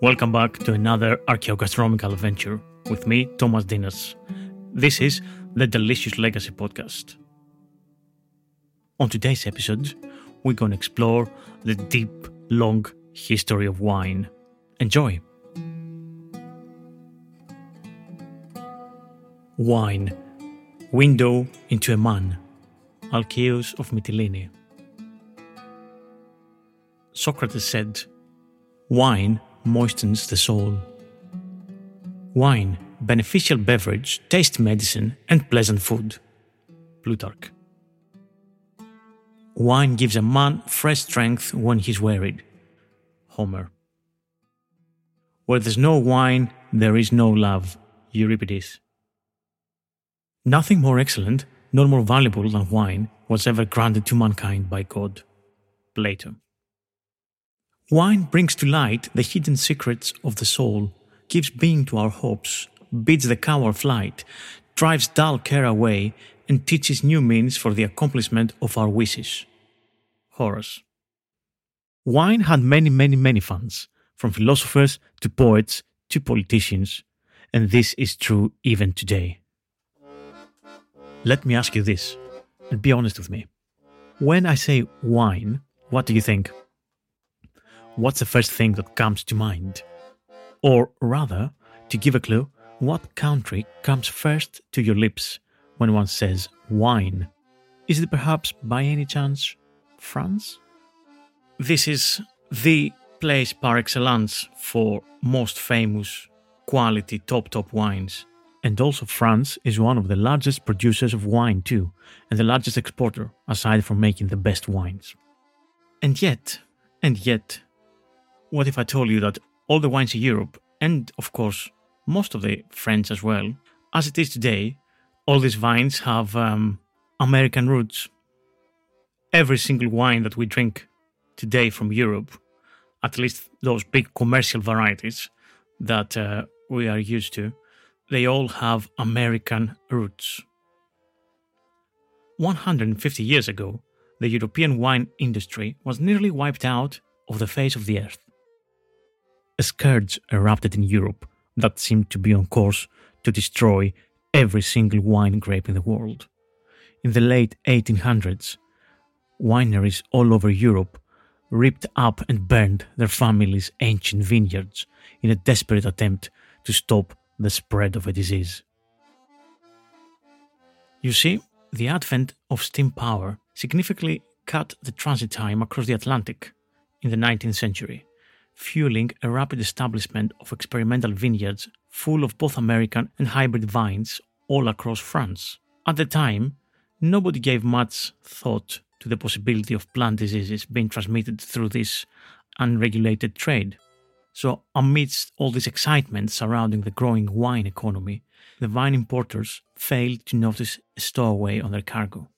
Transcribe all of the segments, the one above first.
Welcome back to another archaeogastronomical adventure with me, Thomas Ntinas. This is the Delicious Legacy Podcast. On today's episode, we're going to explore the deep, long history of wine. Enjoy! Wine. Window into a Man. Alcaeus of Mytilene. Socrates said, "Wine moistens the soul." Wine, beneficial beverage, taste medicine, and pleasant food. Plutarch. Wine gives a man fresh strength when he's wearied. Homer. Where there's no wine, there is no love. Euripides. Nothing more excellent, nor more valuable than wine, was ever granted to mankind by God. Plato. Wine brings to light the hidden secrets of the soul, gives being to our hopes, bids the coward flight, drives dull care away, and teaches new means for the accomplishment of our wishes. Horace. Wine had many fans, from philosophers to poets to politicians, and this is true even today. Let me ask you this, and be honest with me. When I say wine, what do you think? What's the first thing that comes to mind? Or rather, to give a clue, what country comes first to your lips when one says wine? Is it perhaps, by any chance, France? This is the place par excellence for most famous, quality, top wines. And also France is one of the largest producers of wine too, and the largest exporter, aside from making the best wines. And yet, what if I told you that all the wines in Europe, and of course, most of the French as well, as it is today, all these wines have American roots. Every single wine that we drink today from Europe, at least those big commercial varieties that we are used to, they all have American roots. 150 years ago, the European wine industry was nearly wiped out of the face of the earth. A scourge erupted in Europe that seemed to be on course to destroy every single wine grape in the world. In the late 1800s, wineries all over Europe ripped up and burned their families' ancient vineyards in a desperate attempt to stop the spread of a disease. You see, the advent of steam power significantly cut the transit time across the Atlantic in the 19th century, fueling a rapid establishment of experimental vineyards full of both American and hybrid vines all across France. At the time, nobody gave much thought to the possibility of plant diseases being transmitted through this unregulated trade. So, amidst all this excitement surrounding the growing wine economy, the wine importers failed to notice a stowaway on their cargo.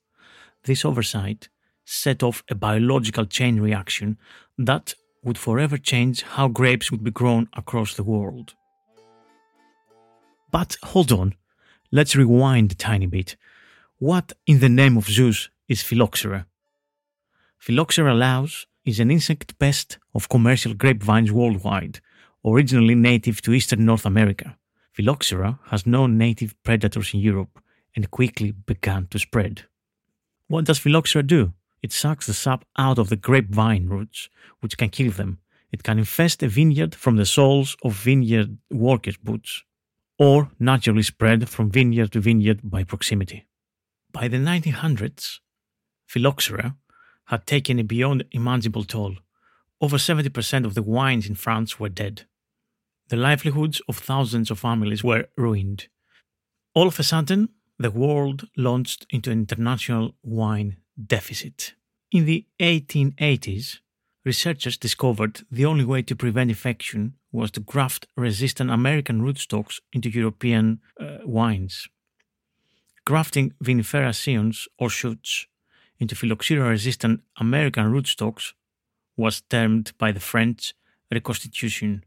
This oversight set off a biological chain reaction that would forever change how grapes would be grown across the world. But hold on, Let's rewind a tiny bit. What in the name of Zeus is Phylloxera? Phylloxera laus is an insect pest of commercial grapevines worldwide, originally native to eastern North America. Phylloxera has no native predators in Europe and quickly began to spread. What does Phylloxera do? It sucks the sap out of the grapevine roots, which can kill them. It can infest a vineyard from the soles of vineyard workers' boots, or naturally spread from vineyard to vineyard by proximity. By the 1900s, Phylloxera had taken a beyond imaginable toll. Over 70% of the wines in France were dead. The livelihoods of thousands of families were ruined. All of a sudden, the world launched into an international wine deficit. In the 1880s, researchers discovered the only way to prevent infection was to graft resistant American rootstocks into European wines. Grafting vinifera scions or shoots into phylloxera-resistant American rootstocks was termed by the French reconstitution.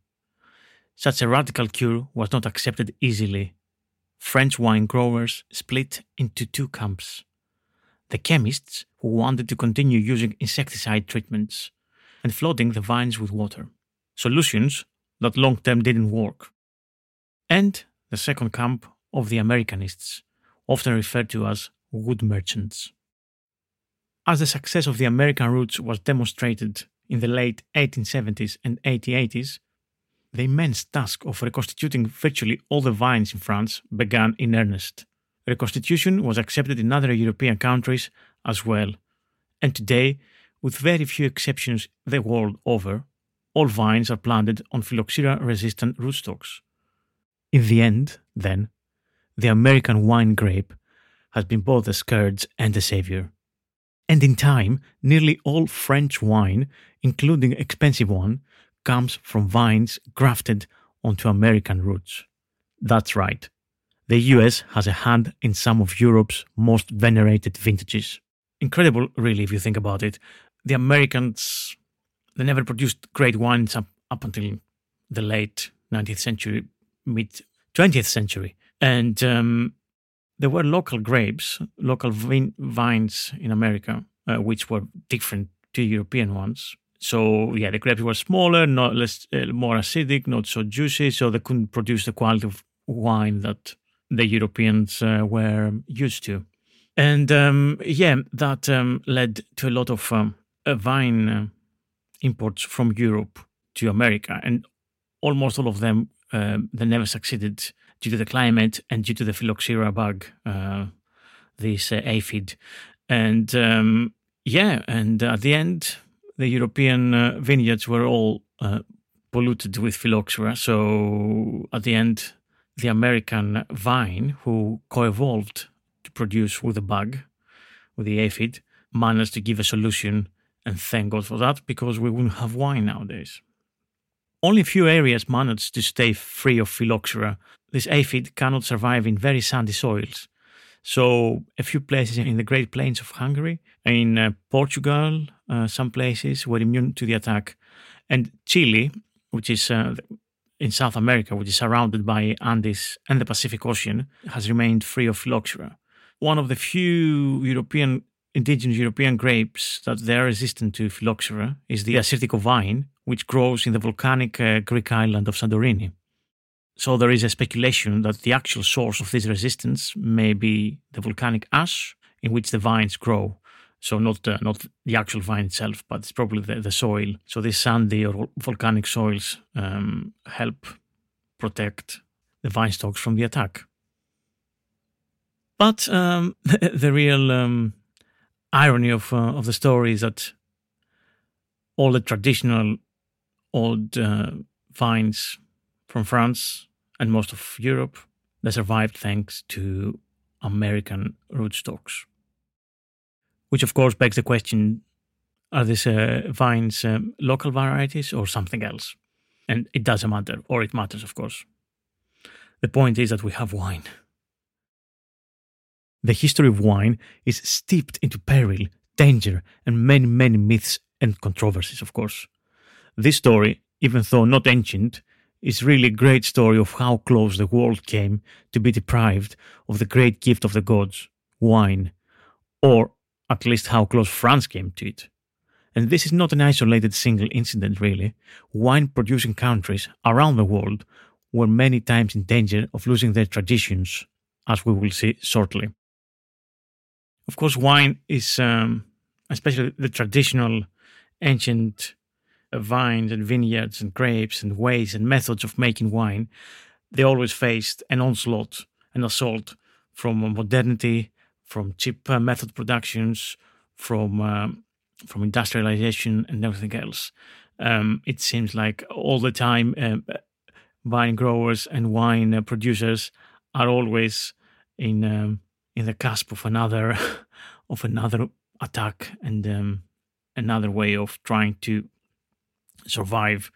Such a radical cure was not accepted easily. French wine growers split into two camps: the chemists, who wanted to continue using insecticide treatments and flooding the vines with water, solutions that long-term didn't work, and the second camp of the Americanists, often referred to as wood merchants. As the success of the American roots was demonstrated in the late 1870s and 1880s, the immense task of reconstituting virtually all the vines in France began in earnest. Reconstitution was accepted in other European countries as well, and today, with very few exceptions the world over, all vines are planted on phylloxera-resistant rootstocks. In the end, then, the American wine grape has been both a scourge and a savior. And in time, nearly all French wine, including expensive one, comes from vines grafted onto American roots. That's right. The US has a hand in some of Europe's most venerated vintages. Incredible, really, if you think about it. The Americans, they never produced great wines up until the late 19th century, mid-20th century. And there were local grapes, local vines in America, which were different to European ones. So, yeah, the grapes were smaller, more acidic, not so juicy, so they couldn't produce the quality of wine that the Europeans were used to. And, that led to a lot of vine imports from Europe to America. And almost all of them, they never succeeded due to the climate and due to the Phylloxera bug, this aphid. And, at the end, the European vineyards were all polluted with Phylloxera. So, at the end, the American vine, who co-evolved to produce with the bug, with the aphid, managed to give a solution, and thank God for that, because we wouldn't have wine nowadays. Only a few areas managed to stay free of Phylloxera. This aphid cannot survive in very sandy soils. So a few places in the Great Plains of Hungary, in Portugal, some places were immune to the attack. And Chile, which is in South America, which is surrounded by Andes and the Pacific Ocean, has remained free of Phylloxera. One of the few indigenous European grapes that they are resistant to Phylloxera is the Assyrtico vine, which grows in the volcanic Greek island of Santorini. So there is a speculation that the actual source of this resistance may be the volcanic ash in which the vines grow. So not the actual vine itself, but it's probably the soil. So these sandy or volcanic soils help protect the vine stocks from the attack. But the real irony of the story is that all the traditional old vines from France and most of Europe, they survived thanks to American rootstocks. Which, of course, begs the question, are these vines local varieties or something else? And it doesn't matter, or it matters, of course. The point is that we have wine. The history of wine is steeped into peril, danger, and many, many myths and controversies, of course. This story, even though not ancient, It's really a great story of how close the world came to be deprived of the great gift of the gods, wine, or at least how close France came to it. And this is not an isolated single incident, really. Wine-producing countries around the world were many times in danger of losing their traditions, as we will see shortly. Of course, wine is, especially the traditional ancient vines and vineyards and grapes and ways and methods of making wine, they always faced an onslaught, an assault from modernity, from cheap method productions, from industrialization and everything else. It seems like all the time wine growers and wine producers are always in the cusp of another attack and another way of trying to survive.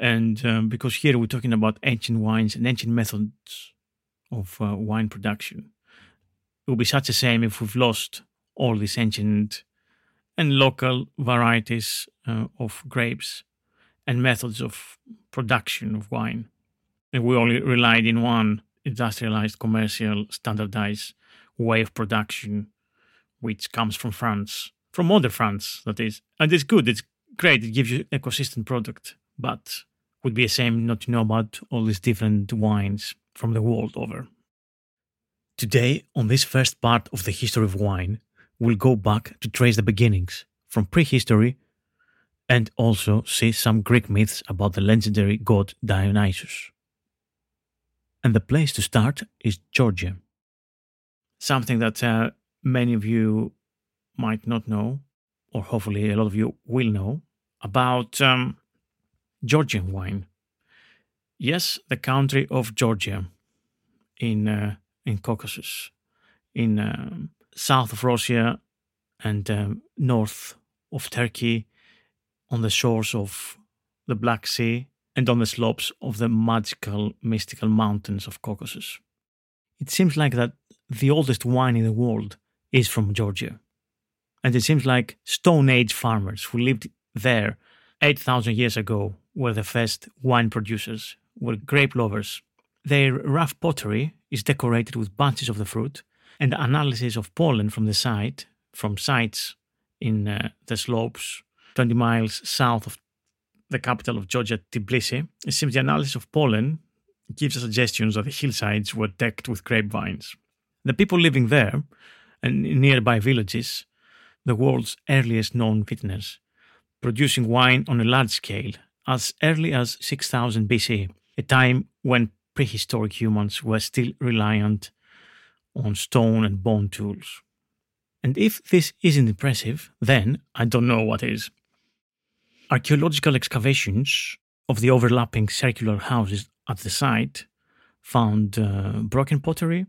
And because here we're talking about ancient wines and ancient methods of wine production, it would be such a shame if we've lost all these ancient and local varieties of grapes and methods of production of wine. And we only relied in one industrialized, commercial, standardized way of production, which comes from France, from modern France, that is. And it's good, it's great, it gives you a consistent product, but it would be a shame not to know about all these different wines from the world over. Today, on this first part of the history of wine, we'll go back to trace the beginnings from prehistory and also see some Greek myths about the legendary god Dionysus. And the place to start is Georgia. Something that many of you might not know, or hopefully a lot of you will know, about Georgian wine. Yes, the country of Georgia in Caucasus, in south of Russia and north of Turkey, on the shores of the Black Sea and on the slopes of the magical, mystical mountains of Caucasus. It seems like that the oldest wine in the world is from Georgia. And it seems like Stone Age farmers who lived there 8,000 years ago were the first wine producers, were grape lovers. Their rough pottery is decorated with bunches of the fruit, and analysis of pollen from the site, from sites in the slopes 20 miles south of the capital of Georgia, Tbilisi. It seems the analysis of pollen gives us suggestions that the hillsides were decked with grapevines. The people living there and in nearby villages, the world's earliest known vintners, producing wine on a large scale as early as 6000 BC, a time when prehistoric humans were still reliant on stone and bone tools. And if this isn't impressive, then I don't know what is. Archaeological excavations of the overlapping circular houses at the site found broken pottery,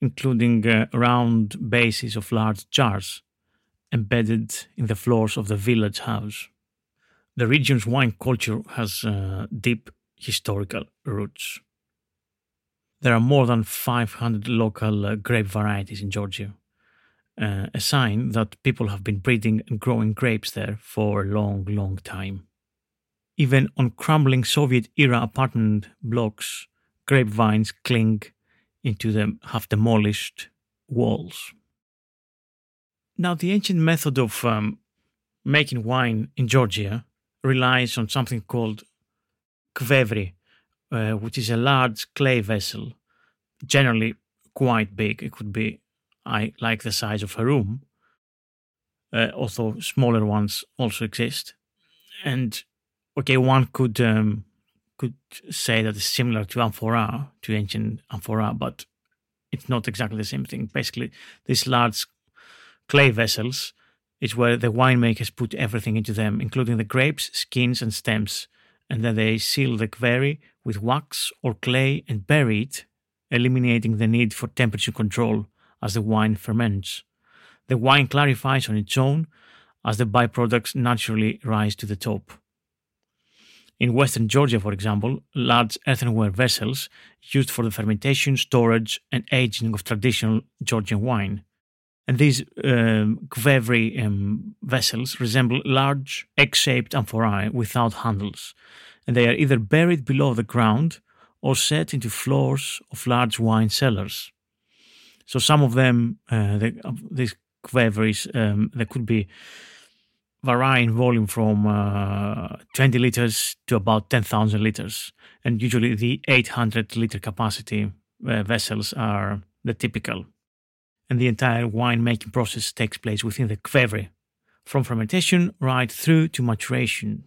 including round bases of large jars embedded in the floors of the village house. The region's wine culture has deep historical roots. There are more than 500 local grape varieties in Georgia, a sign that people have been breeding and growing grapes there for a long, long time. Even on crumbling Soviet-era apartment blocks, grapevines cling into the half-demolished walls. Now, the ancient method of making wine in Georgia relies on something called kvevri, which is a large clay vessel, generally quite big. It could be like the size of a room, although smaller ones also exist. And okay, one could say that it's similar to amphora, to ancient amphora, but it's not exactly the same thing. Basically, these large clay vessels is where the winemakers put everything into them, including the grapes, skins, and stems, and then they seal the kvevri with wax or clay and bury it, eliminating the need for temperature control as the wine ferments. The wine clarifies on its own as the byproducts naturally rise to the top. In western Georgia, for example, large earthenware vessels used for the fermentation, storage, and aging of traditional Georgian wine. And these kvevri vessels resemble large egg-shaped amphorae without handles, and they are either buried below the ground or set into floors of large wine cellars. So some of them, these kvevris, they could be varying volume from 20 liters to about 10,000 liters. And usually the 800-liter capacity vessels are the typical. And the entire wine-making process takes place within the kvevri, from fermentation right through to maturation.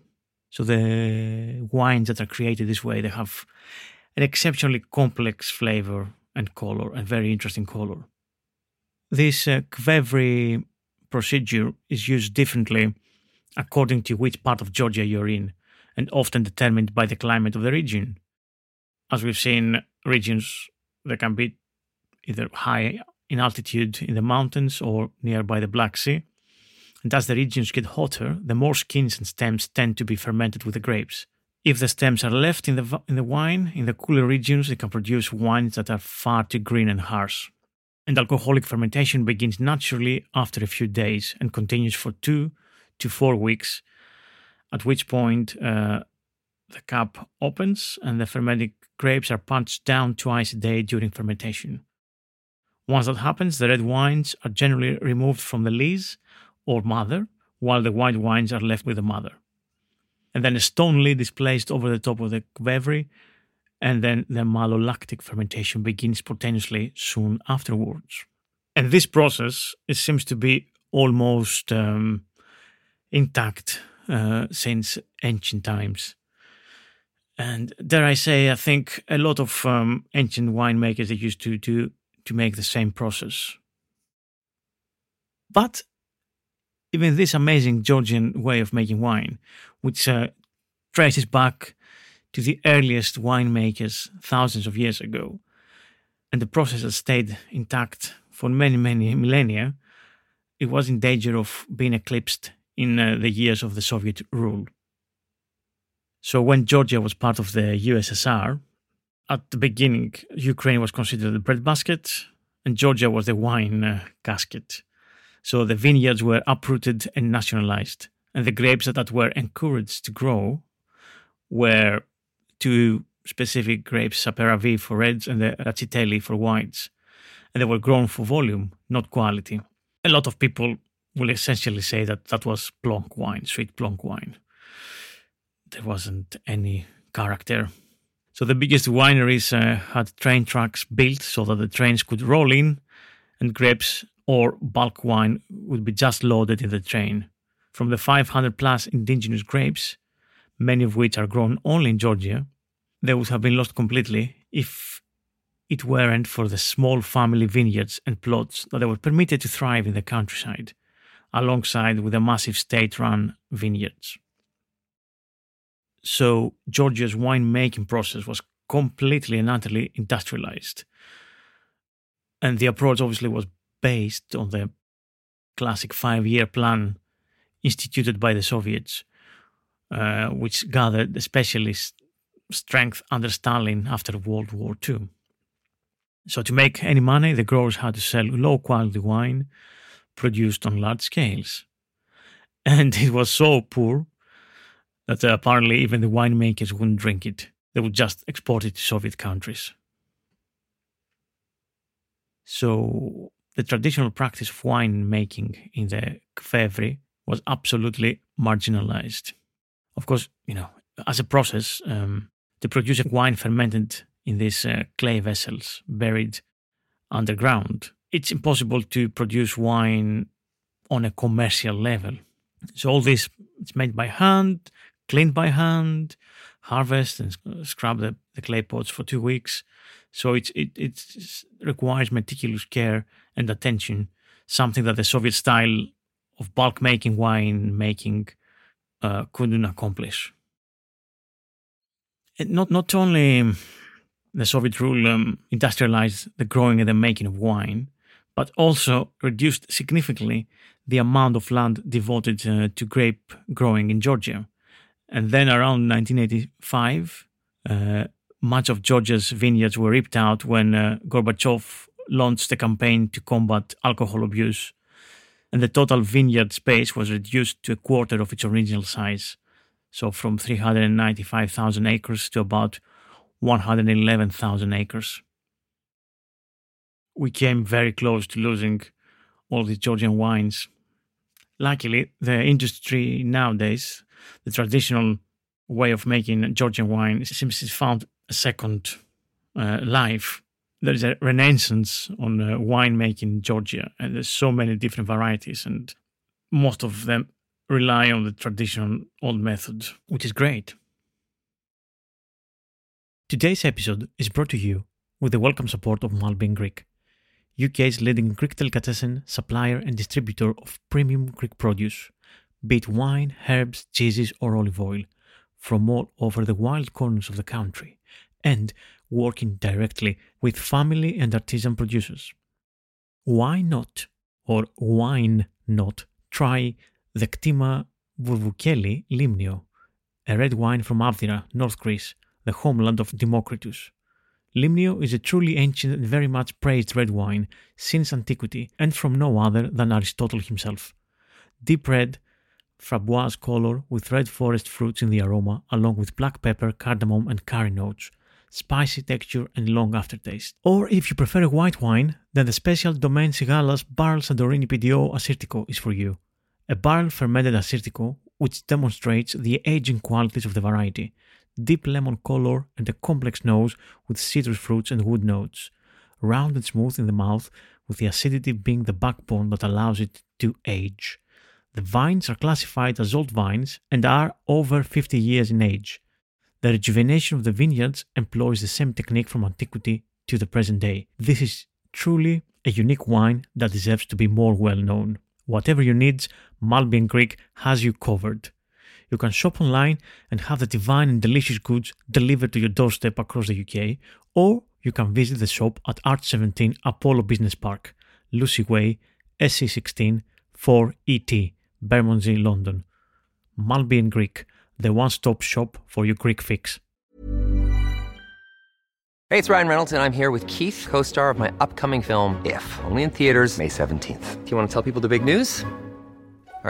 So the wines that are created this way, they have an exceptionally complex flavor and color, a very interesting color. This kvevri procedure is used differently according to which part of Georgia you're in, and often determined by the climate of the region. As we've seen, regions that can be either high in altitude in the mountains or nearby the Black Sea. And as the regions get hotter, the more skins and stems tend to be fermented with the grapes. If the stems are left in the wine, in the cooler regions, it can produce wines that are far too green and harsh. And alcoholic fermentation begins naturally after a few days and continues for 2 to 4 weeks, at which point the cap opens and the fermented grapes are punched down twice a day during fermentation. Once that happens, the red wines are generally removed from the lees or mother, while the white wines are left with the mother. And then a stone lid is placed over the top of the kvevri, and then the malolactic fermentation begins spontaneously soon afterwards. And this process, it seems to be almost intact since ancient times. And dare I say, I think a lot of ancient winemakers, they used to make the same process. But even this amazing Georgian way of making wine, which traces back to the earliest winemakers thousands of years ago, and the process has stayed intact for many, many millennia, it was in danger of being eclipsed in the years of the Soviet rule. So when Georgia was part of the USSR, at the beginning, Ukraine was considered the breadbasket, and Georgia was the wine casket. So the vineyards were uprooted and nationalized, and the grapes that were encouraged to grow were 2 specific grapes, Saperavi for reds and the Rkatsiteli for whites, and they were grown for volume, not quality. A lot of people will essentially say that that was plonk wine, sweet plonk wine. There wasn't any character. So the biggest wineries had train tracks built so that the trains could roll in, and grapes or bulk wine would be just loaded in the train. From the 500-plus indigenous grapes, many of which are grown only in Georgia, they would have been lost completely if it weren't for the small family vineyards and plots that they were permitted to thrive in the countryside, alongside with the massive state-run vineyards. So Georgia's wine-making process was completely and utterly industrialized. And the approach obviously was based on the classic 5-year plan instituted by the Soviets, which gathered especially strength under Stalin after World War II. So to make any money, the growers had to sell low-quality wine produced on large scales. And it was so poor that apparently even the winemakers wouldn't drink it. They would just export it to Soviet countries. So the traditional practice of winemaking in the kvevri was absolutely marginalized. Of course, you know, as a process, the produce of wine fermented in these clay vessels buried underground. It's impossible to produce wine on a commercial level. So all this is made by hand, cleaned by hand, harvest and scrub the clay pots for 2 weeks. So it requires meticulous care and attention, something that the Soviet style of bulk making, wine making, couldn't accomplish. And not only the Soviet rule industrialized the growing and the making of wine, but also reduced significantly the amount of land devoted to grape growing in Georgia. And then around 1985, much of Georgia's vineyards were ripped out when Gorbachev launched a campaign to combat alcohol abuse, and the total vineyard space was reduced to a quarter of its original size, so from 395,000 acres to about 111,000 acres. We came very close to losing all the Georgian wines. Luckily, the industry nowadays, the traditional way of making Georgian wine, seems to have found a second life. There is a renaissance on winemaking in Georgia, and there's so many different varieties, and most of them rely on the traditional old method, which is great. Today's episode is brought to you with the welcome support of Malbin Greek, UK's leading Greek delicatessen supplier and distributor of premium Greek produce, be it wine, herbs, cheeses or olive oil, from all over the wild corners of the country, and working directly with family and artisan producers. Why not, or wine not, try the Ktima Vulvukeli Limnio, a red wine from Avdira, North Greece, the homeland of Democritus. Limnio is a truly ancient and very much praised red wine since antiquity and from no other than Aristotle himself. Deep red, framboise color with red forest fruits in the aroma along with black pepper, cardamom and curry notes, spicy texture and long aftertaste. Or if you prefer a white wine, then the special Domaine Sigala's Barrel Santorini PDO Assyrtico is for you. A barrel fermented Assyrtico which demonstrates the aging qualities of the variety. Deep lemon color and a complex nose with citrus fruits and wood notes. Round and smooth in the mouth, with the acidity being the backbone that allows it to age. The vines are classified as old vines and are over 50 years in age. The rejuvenation of the vineyards employs the same technique from antiquity to the present day. This is truly a unique wine that deserves to be more well known. Whatever your needs, Malbin Greek has you covered. You can shop online and have the divine and delicious goods delivered to your doorstep across the UK, or you can visit the shop at Arch 17 Apollo Business Park, Lucy Way, SC16 4ET, Bermondsey, London. Malbin Greek, the one-stop shop for your Greek fix. Hey, it's Ryan Reynolds, and I'm here with Keith, co-star of my upcoming film, If, only in theaters May 17th. Do you want to tell people the big news? All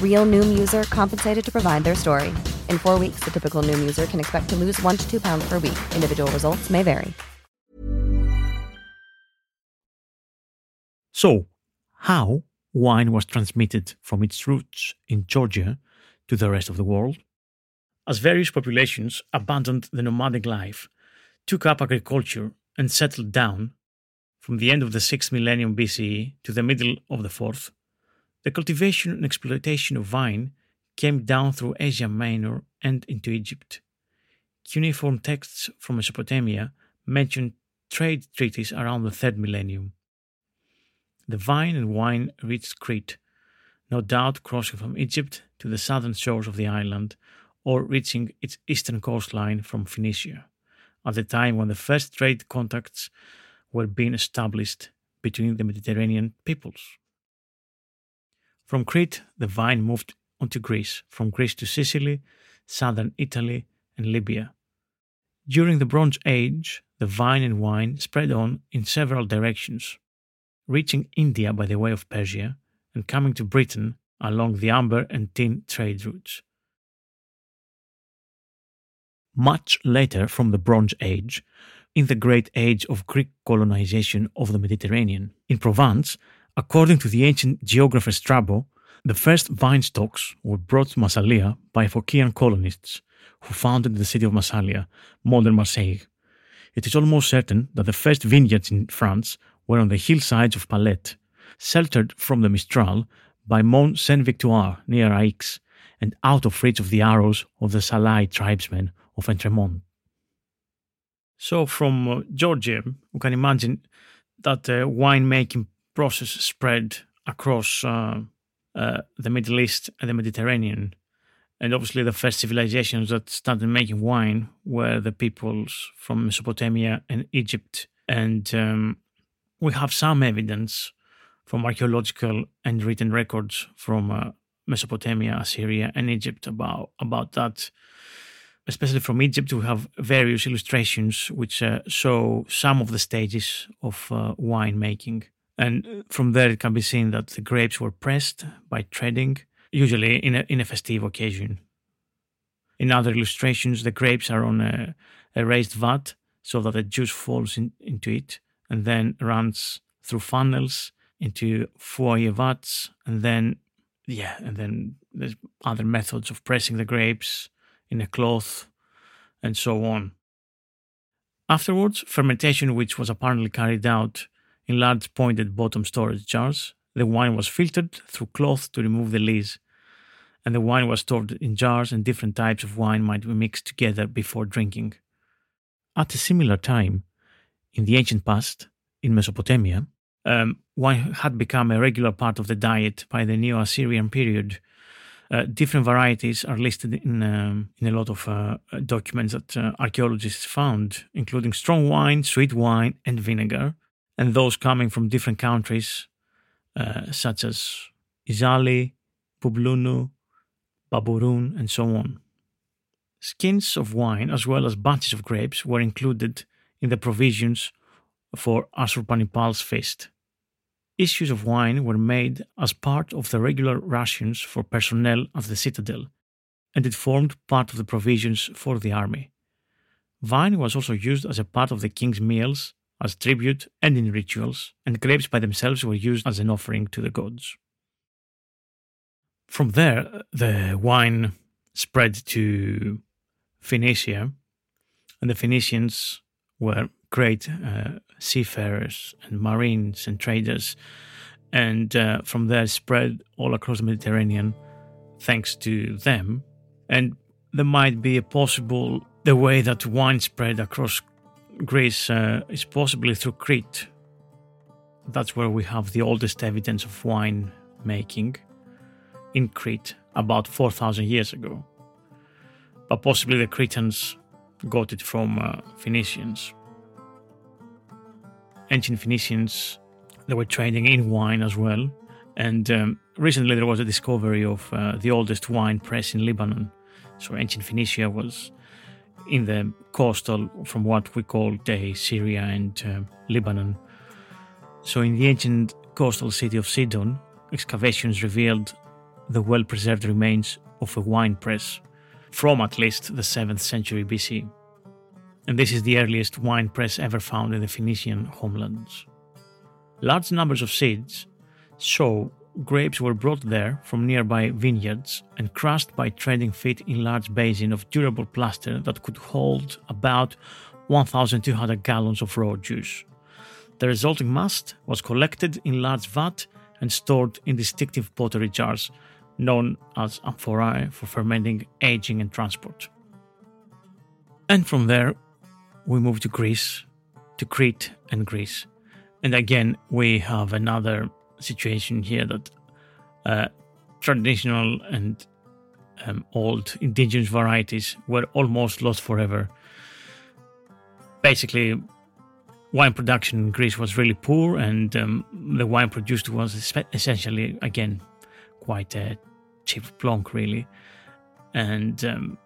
Real Noom user compensated to provide their story. In 4 weeks, the typical Noom user can expect to lose 1 to 2 pounds per week. Individual results may vary. So, how wine was transmitted from its roots in Georgia to the rest of the world? As various populations abandoned the nomadic life, took up agriculture and settled down, from the end of the 6th millennium BCE to the middle of the 4th, the cultivation and exploitation of wine came down through Asia Minor and into Egypt. Cuneiform texts from Mesopotamia mention trade treaties around the 3rd millennium. The vine and wine reached Crete, no doubt crossing from Egypt to the southern shores of the island, or reaching its eastern coastline from Phoenicia, at the time when the first trade contacts were being established between the Mediterranean peoples. From Crete, the vine moved onto Greece, from Greece to Sicily, southern Italy, and Libya. During the Bronze Age, the vine and wine spread on in several directions, reaching India by the way of Persia and coming to Britain along the amber and tin trade routes. Much later from the Bronze Age, in the Great Age of Greek colonization of the Mediterranean, in Provence, according to the ancient geographer Strabo, the first vine stocks were brought to Massalia by Phocian colonists who founded the city of Massalia, modern Marseille. It is almost certain that the first vineyards in France were on the hillsides of Palette, sheltered from the Mistral by Mont Saint-Victoire near Aix, and out of reach of the arrows of the Salai tribesmen of Entremont. So from Georgia, we can imagine that the winemaking process spread across the Middle East and the Mediterranean. And obviously the first civilizations that started making wine were the peoples from Mesopotamia and Egypt. And we have some evidence from archaeological and written records from Mesopotamia, Assyria, and Egypt about that. Especially from Egypt, we have various illustrations which show some of the stages of winemaking. And from there it can be seen that the grapes were pressed by treading, usually in a festive occasion. In other illustrations, the grapes are on a raised vat so that the juice falls into it and then runs through funnels into foyer vats, and then there's other methods of pressing the grapes in a cloth, and so on. Afterwards, fermentation, which was apparently carried out in large pointed bottom storage jars. The wine was filtered through cloth to remove the lees, and the wine was stored in jars, and different types of wine might be mixed together before drinking. At a similar time, in the ancient past, in Mesopotamia, wine had become a regular part of the diet by the Neo-Assyrian period. Different varieties are listed in a lot of documents that archaeologists found, including strong wine, sweet wine, and vinegar, and those coming from different countries, such as Izali, Publunu, Baburun, and so on. Skins of wine, as well as bunches of grapes, were included in the provisions for Assurbanipal's feast. Issues of wine were made as part of the regular rations for personnel at the citadel, and it formed part of the provisions for the army. Wine was also used as a part of the king's meals, as tribute and in rituals, and grapes by themselves were used as an offering to the gods. From there, the wine spread to Phoenicia, and the Phoenicians were great seafarers and marines and traders, and from there spread all across the Mediterranean thanks to them. And there might be the way that wine spread across Greece is possibly through Crete. That's where we have the oldest evidence of wine making, in Crete, about 4,000 years ago. But possibly the Cretans got it from Phoenicians. Ancient Phoenicians, they were trading in wine as well, and recently there was a discovery of the oldest wine press in Lebanon. So ancient Phoenicia was in the coastal from what we call today Syria and Lebanon. So in the ancient coastal city of Sidon, excavations revealed the well-preserved remains of a wine press from at least the 7th century BC. And this is the earliest wine press ever found in the Phoenician homelands. Large numbers of seeds, so grapes were brought there from nearby vineyards and crushed by treading feet in large basin of durable plaster that could hold about 1,200 gallons of raw juice. The resulting must was collected in large vat and stored in distinctive pottery jars known as amphorae for fermenting, aging, and transport. And from there, we move to Greece, to Crete and Greece. And again, we have another situation here that traditional and old indigenous varieties were almost lost forever. Basically, wine production in Greece was really poor, and the wine produced was essentially, again, quite a cheap plonk, really. And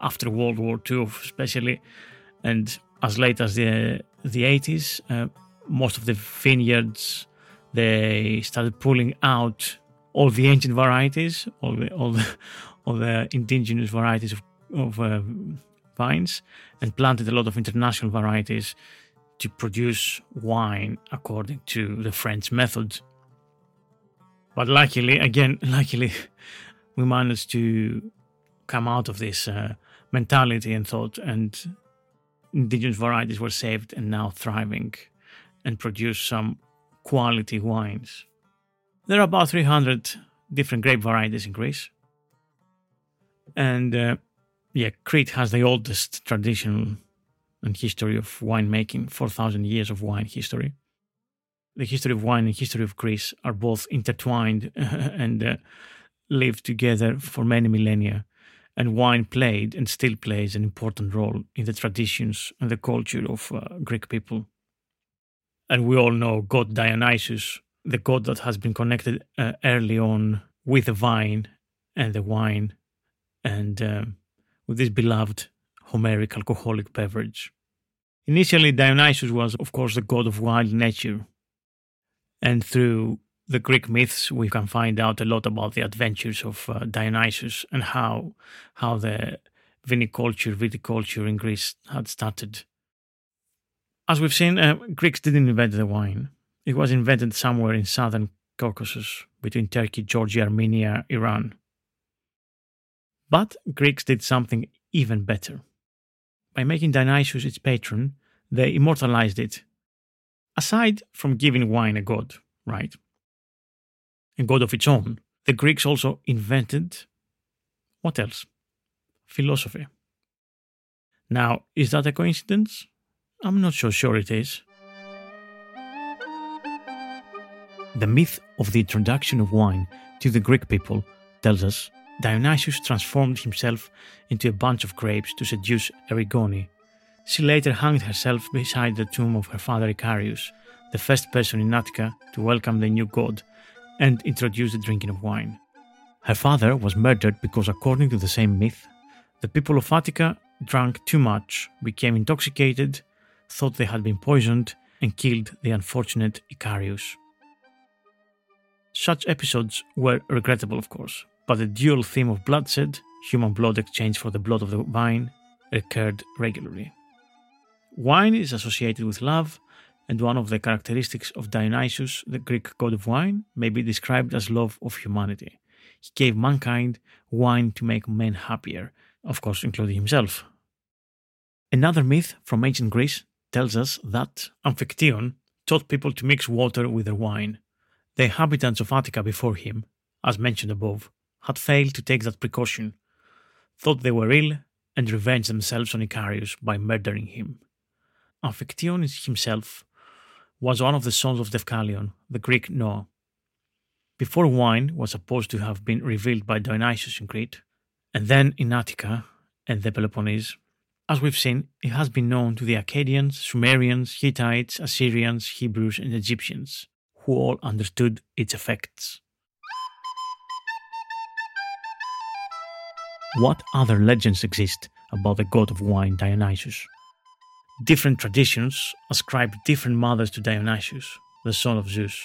after World War II, especially, and as late as the 80s, most of the vineyards, they started pulling out all the ancient varieties, all the indigenous varieties of vines, and planted a lot of international varieties to produce wine according to the French method. But luckily, we managed to come out of this mentality and thought, and indigenous varieties were saved and now thriving and produce some quality wines. There are about 300 different grape varieties in Greece. And Crete has the oldest tradition and history of winemaking, 4,000 years of wine history. The history of wine and history of Greece are both intertwined and live together for many millennia. And wine played and still plays an important role in the traditions and the culture of Greek people. And we all know god Dionysus, the god that has been connected early on with the vine and the wine and with this beloved Homeric alcoholic beverage. Initially, Dionysus was, of course, the god of wild nature. And through the Greek myths, we can find out a lot about the adventures of Dionysus and how the viticulture in Greece had started. As we've seen, Greeks didn't invent the wine. It was invented somewhere in southern Caucasus, between Turkey, Georgia, Armenia, Iran. But Greeks did something even better. By making Dionysus its patron, they immortalized it. Aside from giving wine a god, right? A god of its own, the Greeks also invented, what else? Philosophy. Now, is that a coincidence? I'm not so sure it is. The myth of the introduction of wine to the Greek people tells us Dionysus transformed himself into a bunch of grapes to seduce Erigone. She later hanged herself beside the tomb of her father Icarius, the first person in Attica to welcome the new god and introduce the drinking of wine. Her father was murdered because, according to the same myth, the people of Attica drank too much, became intoxicated, thought they had been poisoned, and killed the unfortunate Icarius. Such episodes were regrettable, of course, but the dual theme of bloodshed, human blood exchanged for the blood of the vine, occurred regularly. Wine is associated with love, and one of the characteristics of Dionysus, the Greek god of wine, may be described as love of humanity. He gave mankind wine to make men happier, of course including himself. Another myth from ancient Greece tells us that Amphictyon taught people to mix water with their wine. The inhabitants of Attica before him, as mentioned above, had failed to take that precaution, thought they were ill, and revenged themselves on Icarius by murdering him. Amphictyon himself was one of the sons of Deucalion, the Greek Noah. Before wine was supposed to have been revealed by Dionysus in Crete, and then in Attica and the Peloponnese, as we've seen, it has been known to the Akkadians, Sumerians, Hittites, Assyrians, Hebrews, and Egyptians, who all understood its effects. What other legends exist about the god of wine, Dionysus? Different traditions ascribe different mothers to Dionysus, the son of Zeus.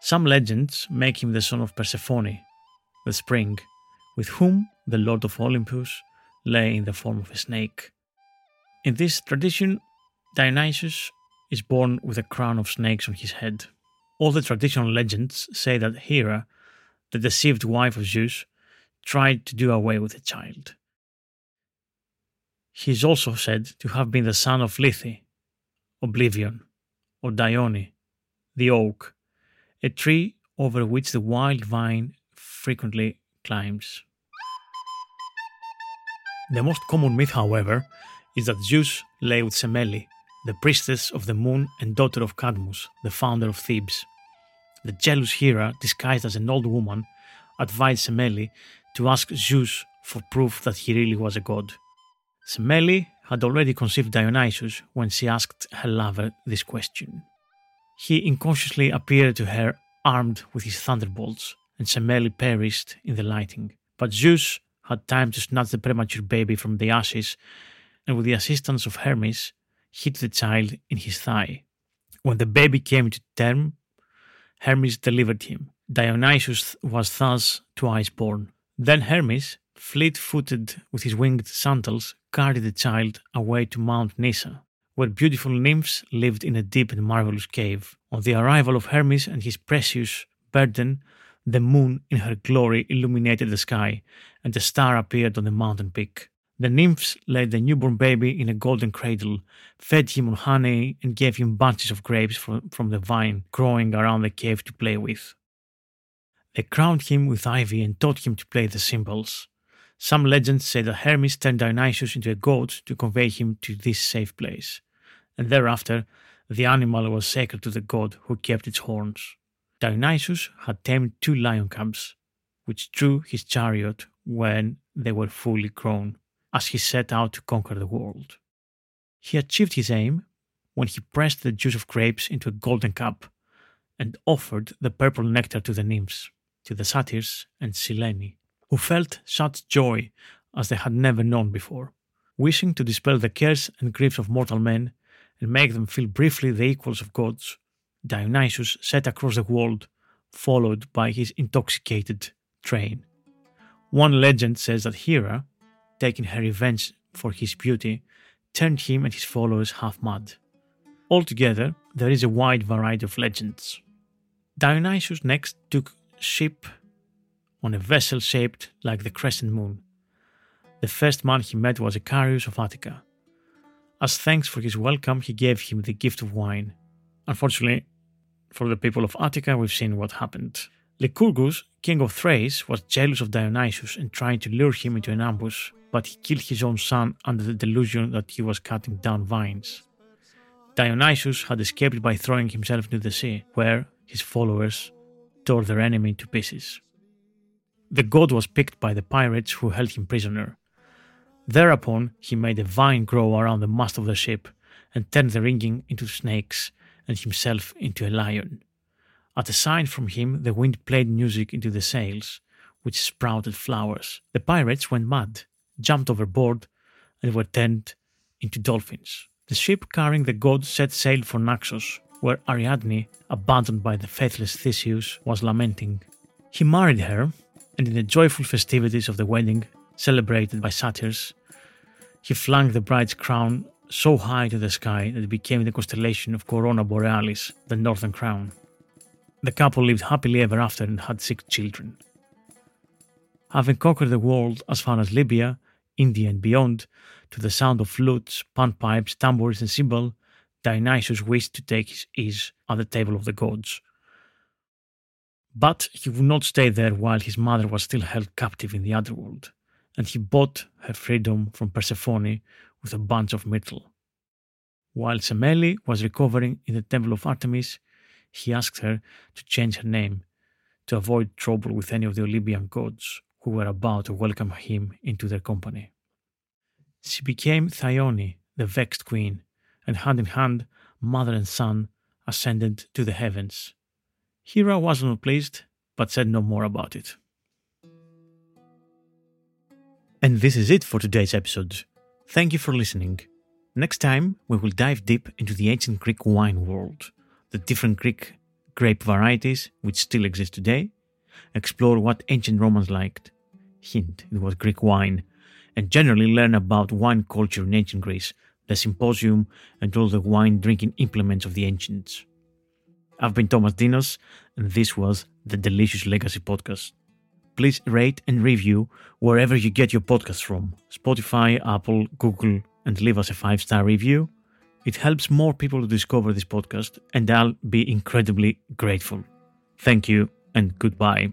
Some legends make him the son of Persephone, the spring, with whom the Lord of Olympus lay in the form of a snake. In this tradition, Dionysus is born with a crown of snakes on his head. All the traditional legends say that Hera, the deceived wife of Zeus, tried to do away with the child. He is also said to have been the son of Lethe, Oblivion, or Dione, the oak, a tree over which the wild vine frequently climbs. The most common myth, however, is that Zeus lay with Semele, the priestess of the moon and daughter of Cadmus, the founder of Thebes, the jealous Hera, disguised as an old woman, advised Semele to ask Zeus for proof that he really was a god. Semele had already conceived Dionysus when she asked her lover this question. He incautiously appeared to her armed with his thunderbolts, and Semele perished in the lightning. But Zeus had time to snatch the premature baby from the ashes, and with the assistance of Hermes, hit the child in his thigh. When the baby came to term, Hermes delivered him. Dionysus was thus twice born. Then Hermes, fleet-footed with his winged sandals, carried the child away to Mount Nysa, where beautiful nymphs lived in a deep and marvelous cave. On the arrival of Hermes and his precious burden, the moon in her glory illuminated the sky, and a star appeared on the mountain peak. The nymphs laid the newborn baby in a golden cradle, fed him on honey, and gave him bunches of grapes from the vine growing around the cave to play with. They crowned him with ivy and taught him to play the cymbals. Some legends say that Hermes turned Dionysus into a goat to convey him to this safe place, and thereafter the animal was sacred to the god who kept its horns. Dionysus had tamed 2 lion cubs, which drew his chariot when they were fully grown, as he set out to conquer the world. He achieved his aim when he pressed the juice of grapes into a golden cup and offered the purple nectar to the nymphs, to the satyrs and Sileni, who felt such joy as they had never known before. Wishing to dispel the cares and griefs of mortal men and make them feel briefly the equals of gods, Dionysus set across the world, followed by his intoxicated train. One legend says that Hera, taking her revenge for his beauty, turned him and his followers half mad. Altogether, there is a wide variety of legends. Dionysus next took ship on a vessel shaped like the crescent moon. The first man he met was Alcaeus of Attica. As thanks for his welcome, he gave him the gift of wine. Unfortunately, for the people of Attica, we've seen what happened. Lycurgus, king of Thrace, was jealous of Dionysus and tried to lure him into an ambush, but he killed his own son under the delusion that he was cutting down vines. Dionysus had escaped by throwing himself into the sea, where his followers tore their enemy to pieces. The god was picked by the pirates who held him prisoner. Thereupon, he made a vine grow around the mast of the ship and turned the rigging into snakes and himself into a lion. At a sign from him, the wind played music into the sails, which sprouted flowers. The pirates went mad, jumped overboard, and were turned into dolphins. The ship carrying the god set sail for Naxos, where Ariadne, abandoned by the faithless Theseus, was lamenting. He married her, and in the joyful festivities of the wedding, celebrated by satyrs, he flung the bride's crown so high to the sky that it became the constellation of Corona Borealis, the northern crown. The couple lived happily ever after and had 6 children. Having conquered the world as far as Libya, India and beyond, to the sound of flutes, panpipes, tambourines and cymbal, Dionysus wished to take his ease at the table of the gods. But he would not stay there while his mother was still held captive in the underworld, and he bought her freedom from Persephone with a bunch of myrtle. While Semele was recovering in the temple of Artemis, he asked her to change her name to avoid trouble with any of the Olympian gods who were about to welcome him into their company. She became Thyone, the vexed queen, and hand in hand, mother and son ascended to the heavens. Hera was not pleased, but said no more about it. And this is it for today's episode. Thank you for listening. Next time, we will dive deep into the ancient Greek wine world, the different Greek grape varieties which still exist today, explore what ancient Romans liked, hint, it was Greek wine, and generally learn about wine culture in ancient Greece, the symposium, and all the wine drinking implements of the ancients. I've been Thomas Ntinas, and this was the Delicious Legacy Podcast. Please rate and review wherever you get your podcasts from, Spotify, Apple, Google, and leave us a 5-star review. It helps more people to discover this podcast, and I'll be incredibly grateful. Thank you, and goodbye.